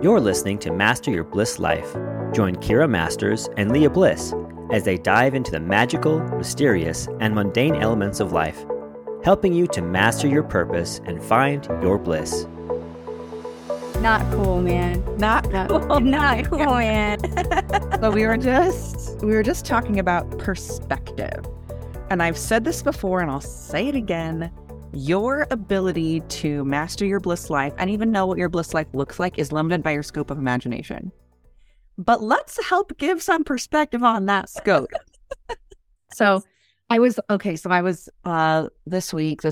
You're listening to Master Your Bliss Life. Join Kiera Masters and Lia Bliss as they dive into the magical, mysterious, and mundane elements of life, helping you to master your purpose and find your bliss. Not cool, man. Not cool, man. But we were just talking about perspective. And I've said this before and I'll say it again. Your ability to master your bliss life and even know what your bliss life looks like is limited by your scope of imagination. But let's help give some perspective on that scope. This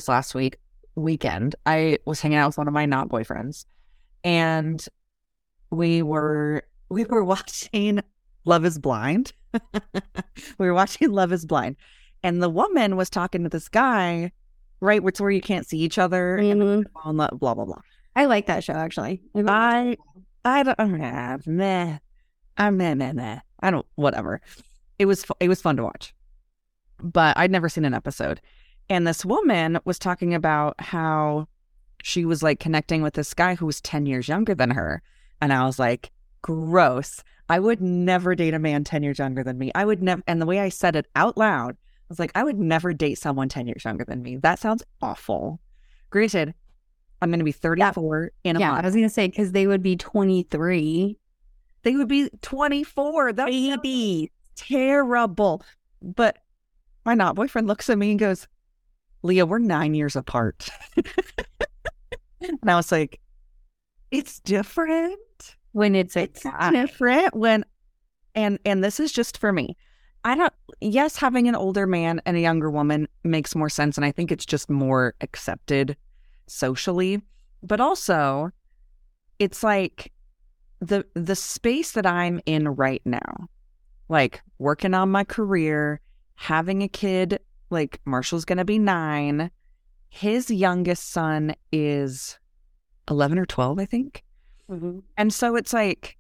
last weekend, I was hanging out with one of my not boyfriends, and we were watching Love is Blind. And the woman was talking to this guy, right? It's where you can't see each other. Mm-hmm. And blah, blah, blah. I like that show, actually. Whatever. It was fun to watch, but I'd never seen an episode. And this woman was talking about how she was like connecting with this guy who was 10 years younger than her. And I was like, gross. I would never date a man 10 years younger than me. I would never. And the way I said it out loud, I was like, I would never date someone 10 years younger than me. That sounds awful. Granted, I'm going to be 34 in a month. I was going to say, because they would be 23. They would be 24. That would be terrible. But my not boyfriend looks at me and goes, Lia, we're 9 years apart. And I was like, it's different. When this is just for me. Having an older man and a younger woman makes more sense. And I think it's just more accepted socially. But also, it's like the space that I'm in right now, like working on my career, having a kid, like Marshall's going to be 9. His youngest son is 11 or 12, I think. Mm-hmm. And so it's like,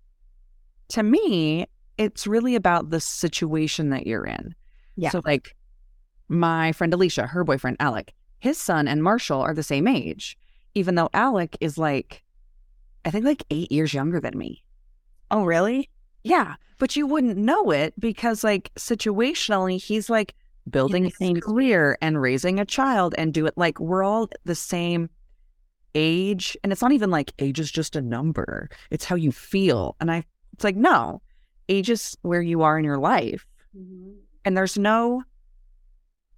to me, it's really about the situation that you're in. Yeah. So like my friend Alicia, her boyfriend Alec, his son and Marshall are the same age, even though Alec is like, I think like 8 years younger than me. Oh, really? Yeah. But you wouldn't know it because like situationally, he's like building his career and raising a child and we're all the same age. And it's not even like age is just a number. It's how you feel. And it's like, no. Age is where you are in your life. Mm-hmm. And there's no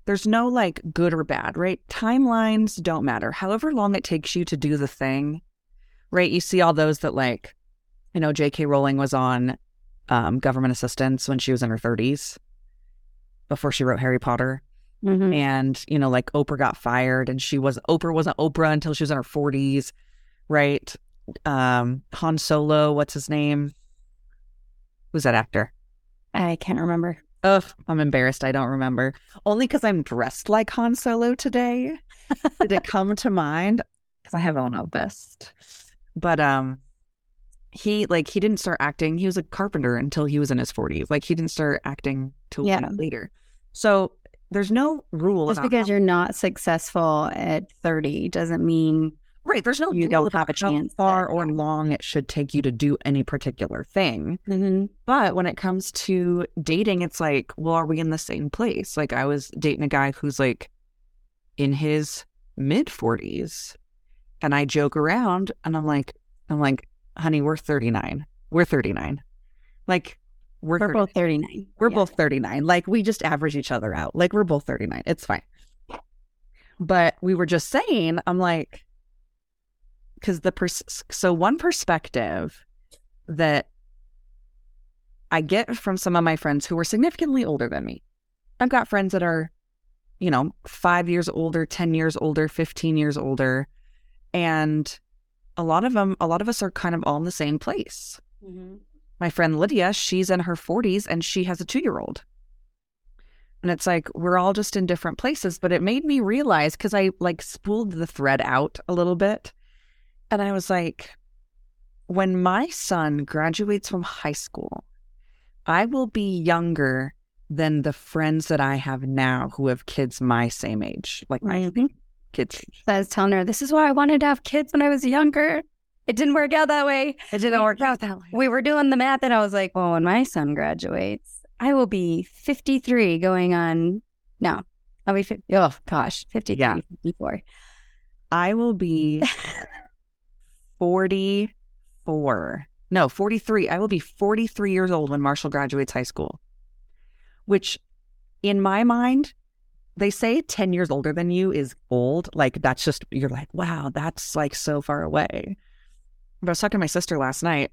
like good or bad, right? Timelines don't matter. However long it takes you to do the thing, right? You see all those that like, you know, J.K. Rowling was on government assistance when she was in her 30s before she wrote Harry Potter. Mm-hmm. And, you know, like Oprah got fired and Oprah wasn't Oprah until she was in her 40s, right? Han Solo, what's his name? Who's that actor? I can't remember. Ugh, I'm embarrassed. I don't remember. Only because I'm dressed like Han Solo today. Did it come to mind? Because I have an outfit. But he didn't start acting. He was a carpenter until he was in his 40s. Like he didn't start acting till later. So there's no rule. Just because you're not successful at 30 doesn't mean right. There's no you don't have a chance. How far or long it should take you to do any particular thing. Mm-hmm. But when it comes to dating, it's like, well, are we in the same place? Like I was dating a guy who's like in his mid 40s, and I joke around, and I'm like, honey, we're 39. We're 39. Like we're both 39. We're both 39. Like we just average each other out. Like we're both 39. It's fine. But we were just saying, I'm like. Because one perspective that I get from some of my friends who are significantly older than me. I've got friends that are, you know, 5 years older, 10 years older, 15 years older. And a lot of us are kind of all in the same place. Mm-hmm. My friend Lydia, she's in her 40s and she has a 2-year-old. And it's like, we're all just in different places. But it made me realize, because I like spooled the thread out a little bit. And I was like, when my son graduates from high school, I will be younger than the friends that I have now who have kids my same age. Like my kids. So I was telling her, this is why I wanted to have kids when I was younger. It didn't work out that way. It didn't work out that way. We were doing the math and I was like, well, when my son graduates, I will be 53 going on. No, I'll be 50. Oh, gosh, 53, yeah. 54. I will be 44. No, 43. I will be 43 years old when Marshall graduates high school, which in my mind, they say 10 years older than you is old. Like, that's just, you're like, wow, that's like so far away. But I was talking to my sister last night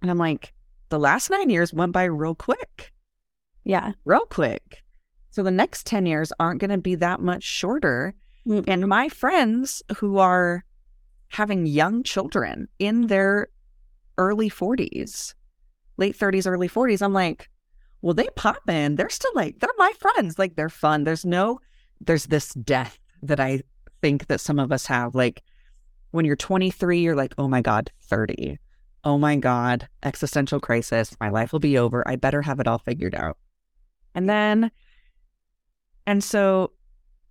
and I'm like, the last 9 years went by real quick. Yeah. Real quick. So the next 10 years aren't going to be that much shorter. Mm-hmm. And my friends who are having young children in their early 40s, late 30s, early 40s, I'm like, well, they pop in. They're still like, they're my friends. Like, they're fun. There's this death that I think that some of us have. Like, when you're 23, you're like, oh my God, 30. Oh my God, existential crisis. My life will be over. I better have it all figured out. And so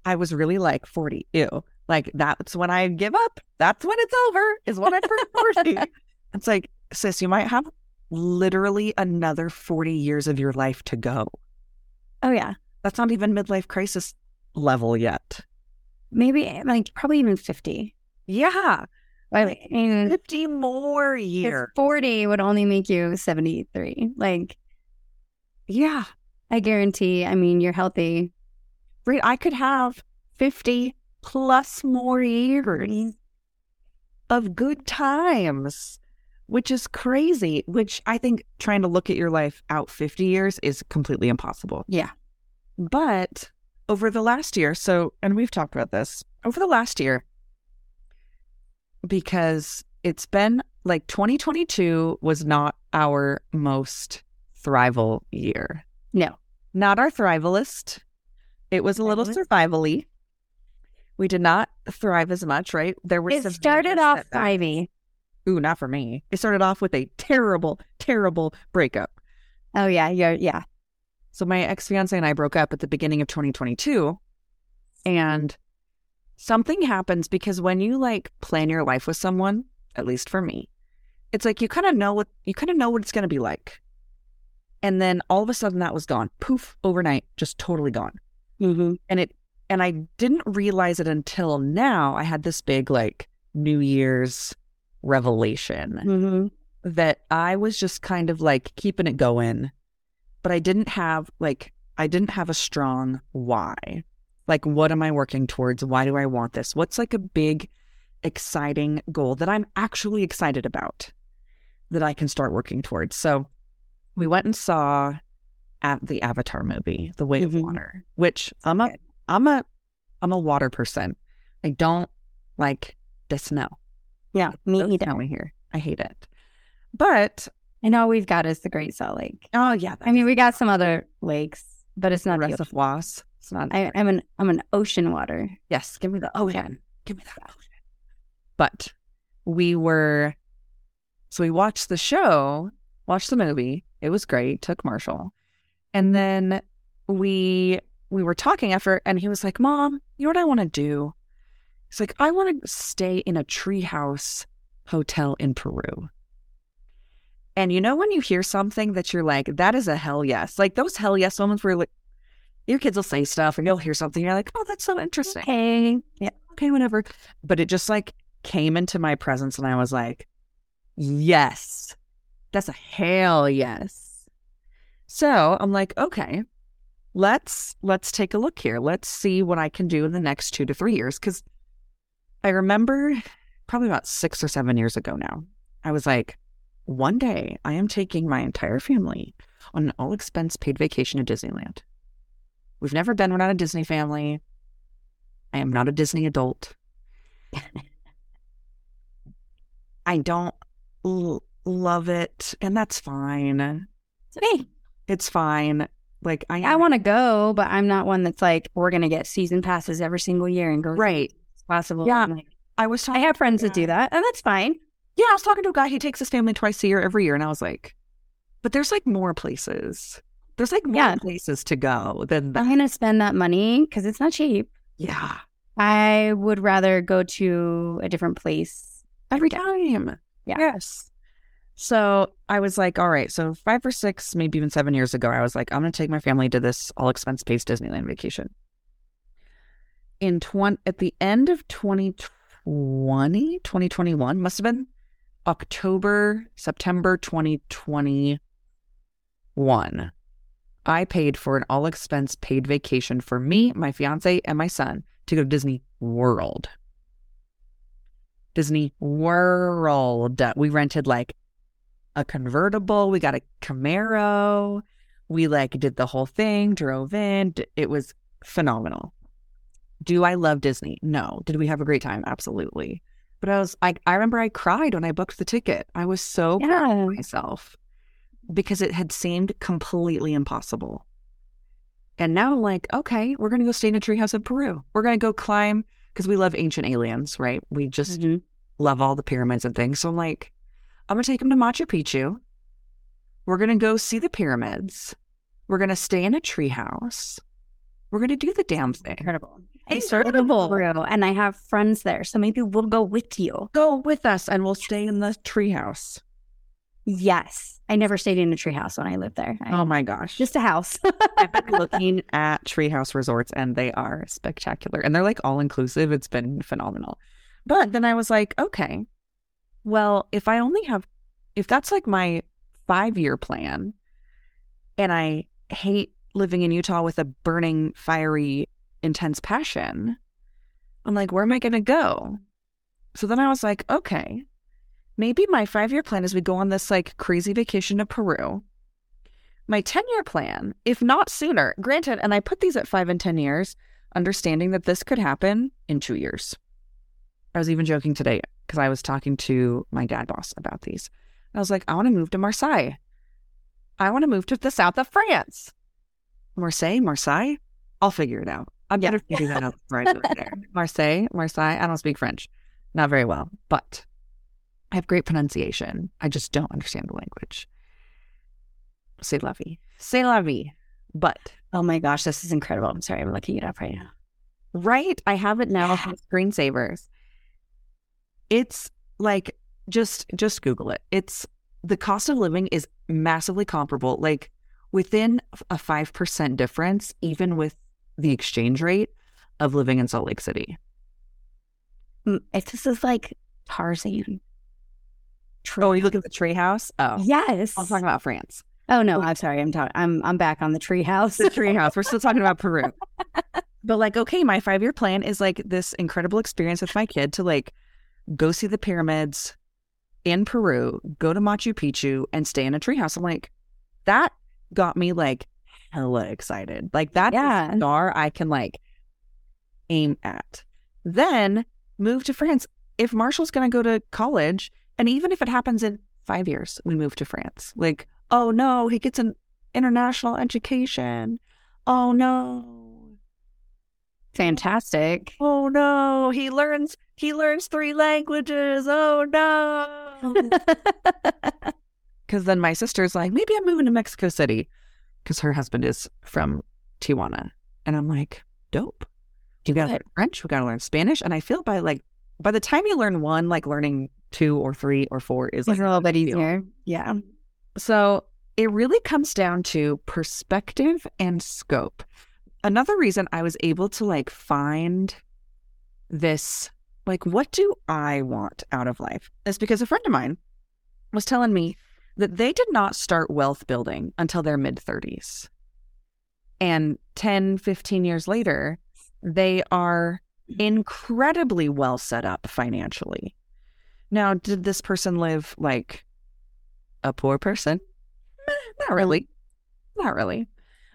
I was really like 40. Ew. Like, that's when I give up. That's when it's over, is when I turn 40. It's like, sis, you might have literally another 40 years of your life to go. Oh, yeah. That's not even midlife crisis level yet. Maybe, like, probably even 50. Yeah. I mean, 50 more years. 40 would only make you 73. Like, yeah. I guarantee, I mean, you're healthy. Right. I could have 50 plus more years of good times, which is crazy, which I think trying to look at your life out 50 years is completely impossible. Yeah. But over the last year, and we've talked about this, over the last year, because it's been like 2022 was not our most thrival year. No. Not our thrivalist. It was a little survival-y. We did not thrive as much, right? It started off thriving. Ooh, not for me. It started off with a terrible, terrible breakup. Oh, yeah. Yeah. So my ex-fiance and I broke up at the beginning of 2022. And something happens because when you like plan your life with someone, at least for me, it's like you kind of know what it's going to be like. And then all of a sudden that was gone. Poof, overnight, just totally gone. Mm-hmm. And I didn't realize it until now. I had this big like New Year's revelation that I was just kind of like keeping it going, but I didn't have a strong why. Like, what am I working towards? Why do I want this? What's like a big, exciting goal that I'm actually excited about that I can start working towards? So we went and saw at the Avatar movie, The Way of Water, which I'm a water person. I don't like the snow. Yeah, me either. Here, I hate it. But and all we've got is the Great Salt Lake. Oh yeah, I mean we got some other lakes, but it's not reservoirs. It's not. I'm an ocean water. Yes, give me the ocean. Yeah. Give me that ocean. But we watched the show, watched the movie. It was great. Took Marshall, and then we were talking after, and he was like, "Mom, you know what I want to do." It's like, I want to stay in a treehouse hotel in Peru. And you know when you hear something that you're like, that is a hell yes. Like those hell yes moments where like, your kids will say stuff and you'll hear something. And you're like, oh, that's so interesting. Okay. Yeah. Okay, whatever. But it just like came into my presence and I was like, yes, that's a hell yes. So I'm like, okay. Let's take a look here. Let's see what I can do in the next 2 to 3 years. Because I remember probably about 6 or 7 years ago now, I was like, one day I am taking my entire family on an all-expense paid vacation to Disneyland. We've never been. We're not a Disney family. I am not a Disney adult. I don't love it. And that's fine. It's okay. It's fine. Like I want to go, but I'm not one that's like, we're going to get season passes every single year and go. Right. It's possible. Yeah. Like, I have friends that do that and that's fine. Yeah. I was talking to a guy, he takes his family twice a year every year. And I was like, but there's like more places. There's like more places to go than that. I'm going to spend that money because it's not cheap. Yeah. I would rather go to a different place every time. Yeah. Yes. So I was like, all right, so 5 or 6, maybe even 7 years ago, I was like, I'm going to take my family to this all-expense-paid Disneyland vacation. At the end of 2021, must have been September 2021, I paid for an all-expense-paid vacation for me, my fiance, and my son to go to Disney World. We rented like a convertible. We got a Camaro. We like did the whole thing, drove in. It was phenomenal. Do I love Disney? No. Did we have a great time? Absolutely. But I remember I cried when I booked the ticket. I was so proud of myself because it had seemed completely impossible. And now I'm like, okay, we're going to go stay in a treehouse in Peru. We're going to go climb, because we love ancient aliens, right? We just love all the pyramids and things. So I'm like, I'm going to take them to Machu Picchu. We're going to go see the pyramids. We're going to stay in a treehouse. We're going to do the damn thing. Incredible. And I have friends there, so maybe we'll go with you. Go with us, and we'll stay in the treehouse. Yes. I never stayed in a treehouse when I lived there. Oh, my gosh. Just a house. I've been looking at treehouse resorts, and they are spectacular. And they're like all-inclusive. It's been phenomenal. But then I was like, okay, well, if that's like my 5-year plan, and I hate living in Utah with a burning, fiery, intense passion, I'm like, where am I going to go? So then I was like, okay, maybe my 5-year plan is we go on this like crazy vacation to Peru. My 10-year plan, if not sooner, granted, and I put these at 5 and 10 years, understanding that this could happen in 2 years. I was even joking today because I was talking to my dad boss about these. I was like, I want to move to Marseille. I want to move to the south of France. Marseille? I'll figure it out. I'm going to figure that out right there. Marseille. I don't speak French. Not very well, but I have great pronunciation. I just don't understand the language. C'est la vie. But oh my gosh, this is incredible. I'm sorry, I'm looking it up right now. Right? I have it now from screensavers. It's like, just Google it. It's the cost of living is massively comparable, like within a 5% difference, even with the exchange rate of living in Salt Lake City. If this is like Tarzan. Oh, you look at the treehouse? Oh, yes. I'm talking about France. Oh no, I'm sorry. I'm back on the treehouse. The treehouse. We're still talking about Peru. But like, okay, my 5-year plan is like this incredible experience with my kid to like go see the pyramids in Peru, go to Machu Picchu, and stay in a treehouse. I'm like, that got me like hella excited. Like that's a star I can like aim at. Then move to France. If Marshall's gonna go to college, and even if it happens in 5 years, we move to France. Like, oh no, he gets an international education. Oh no. Fantastic. Oh no, he learns 3 languages. Oh no. Because then my sister's like, maybe I'm moving to Mexico City, because her husband is from Tijuana. And I'm like, dope. You got to learn French. We got to learn Spanish. And I feel by the time you learn one, like learning 2 or 3 or 4 is like a little bit easier. Yeah. So it really comes down to perspective and scope. Another reason I was able to like find this, like, what do I want out of life, is because a friend of mine was telling me that they did not start wealth building until their mid-30s. And 10, 15 years later, they are incredibly well set up financially. Now, did this person live like a poor person? Not really.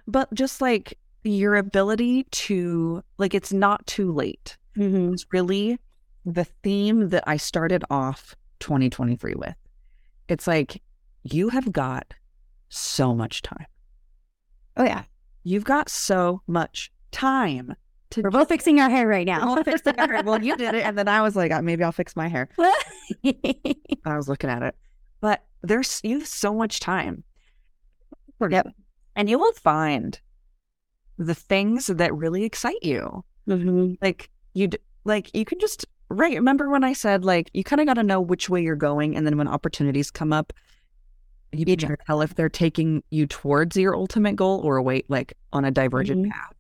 But just like your ability to, like, it's not too late. Mm-hmm. It's really the theme that I started off 2023 with. It's like, you have got so much time. Oh, yeah. You've got so much time. We're both fixing our hair right now. Well, you did it. And then I was like, maybe I'll fix my hair. I was looking at it. But you have so much time. Yep. And you will find the things that really excite you. Mm-hmm. Like you can just Right. Remember when I said, like, you kind of got to know which way you're going, and then when opportunities come up, you can tell if they're taking you towards your ultimate goal or away, like, on a divergent path.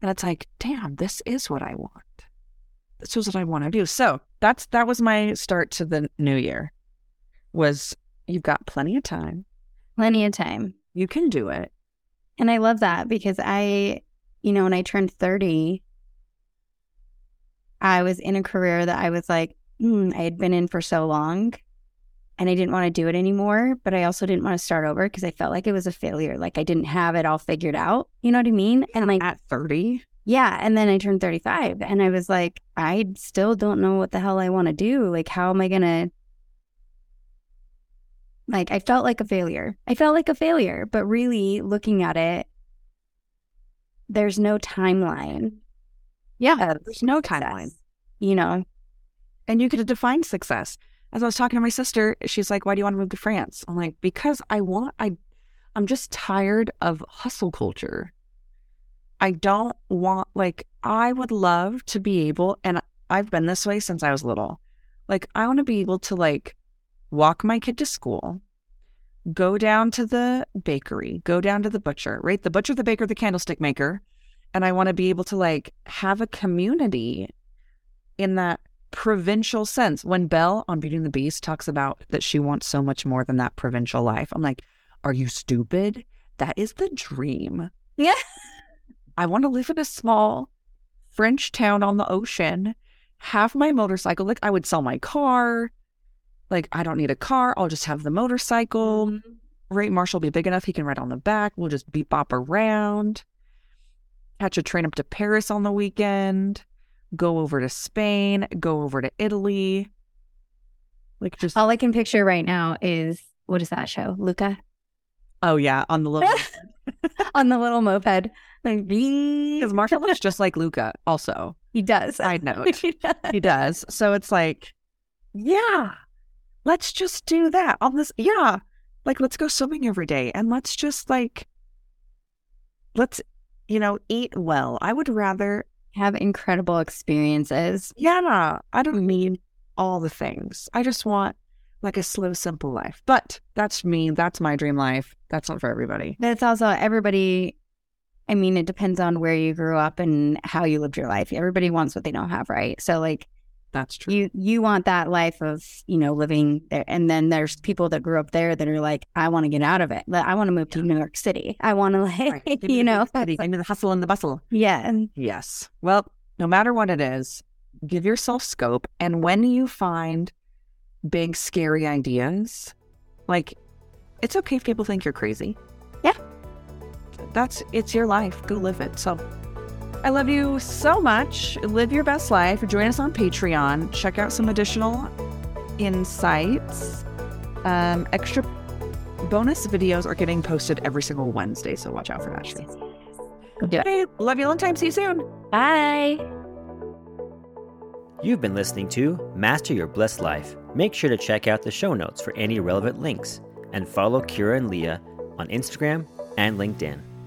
And it's like, damn, this is what I want. This is what I want to do. So that was my start to the new year, was you've got plenty of time. Plenty of time. You can do it. And I love that, because I, you know, when I turned 30, I was in a career that I was like, I had been in for so long and I didn't want to do it anymore, but I also didn't want to start over because I felt like it was a failure. Like I didn't have it all figured out. You know what I mean? And like at 30. Yeah. And then I turned 35 and I was like, I still don't know what the hell I want to do. Like, how am I going to, like, I felt like a failure. But really looking at it, there's no timeline. Yeah, there's no timeline, you know. And you could define success. As I was talking to my sister, she's like, why do you want to move to France? I'm like, because I'm just tired of hustle culture. I don't want, like, I would love to be able, and I've been this way since I was little. Like, I want to be able to, like, walk my kid to school, go down to the bakery, go down to the butcher, right? The butcher, the baker, the candlestick maker. And I want to be able to, like, have a community in that provincial sense. When Belle on Beauty and the Beast talks about that she wants so much more than that provincial life, I'm like, are you stupid? That is the dream. Yeah. I want to live in a small French town on the ocean, have my motorcycle. Like, I would sell my car. Like, I don't need a car. I'll just have the motorcycle. Mm-hmm. Right? Marshall will be big enough. He can ride on the back. We'll just beep bop around. Catch a train up to Paris on the weekend, go over to Spain, go over to Italy. Like, just all I can picture right now is, what is that show? Luca? Oh yeah, on the little on the little moped. Because Marshall looks just like Luca also. He does. Side note. He does. So it's like, yeah, let's just do that. On this, yeah. Like, let's go swimming every day and let's just, like, let's, you know, eat well. I would rather have incredible experiences. Yeah, I don't need all the things. I just want, like, a slow, simple life. But that's me. That's my dream life. That's not for everybody. That's also everybody. I mean, it depends on where you grew up and how you lived your life. Everybody wants what they don't have, right? So, like, that's true. You want that life of, you know, living there. And then there's people that grew up there that are like, I want to get out of it. I want to move to New York City. I want to, like, right. You know. The hustle and the bustle. Yeah. Yes. Well, no matter what it is, give yourself scope. And when you find big, scary ideas, like, it's okay if people think you're crazy. Yeah. It's your life. Go live it. So I love you so much. Live your best life. Join us on Patreon. Check out some additional insights. Extra bonus videos are getting posted every single Wednesday, so watch out for that. Okay, love you long time. See you soon. Bye. You've been listening to Master Your Bliss Life. Make sure to check out the show notes for any relevant links and follow Kiera and Lia on Instagram and LinkedIn.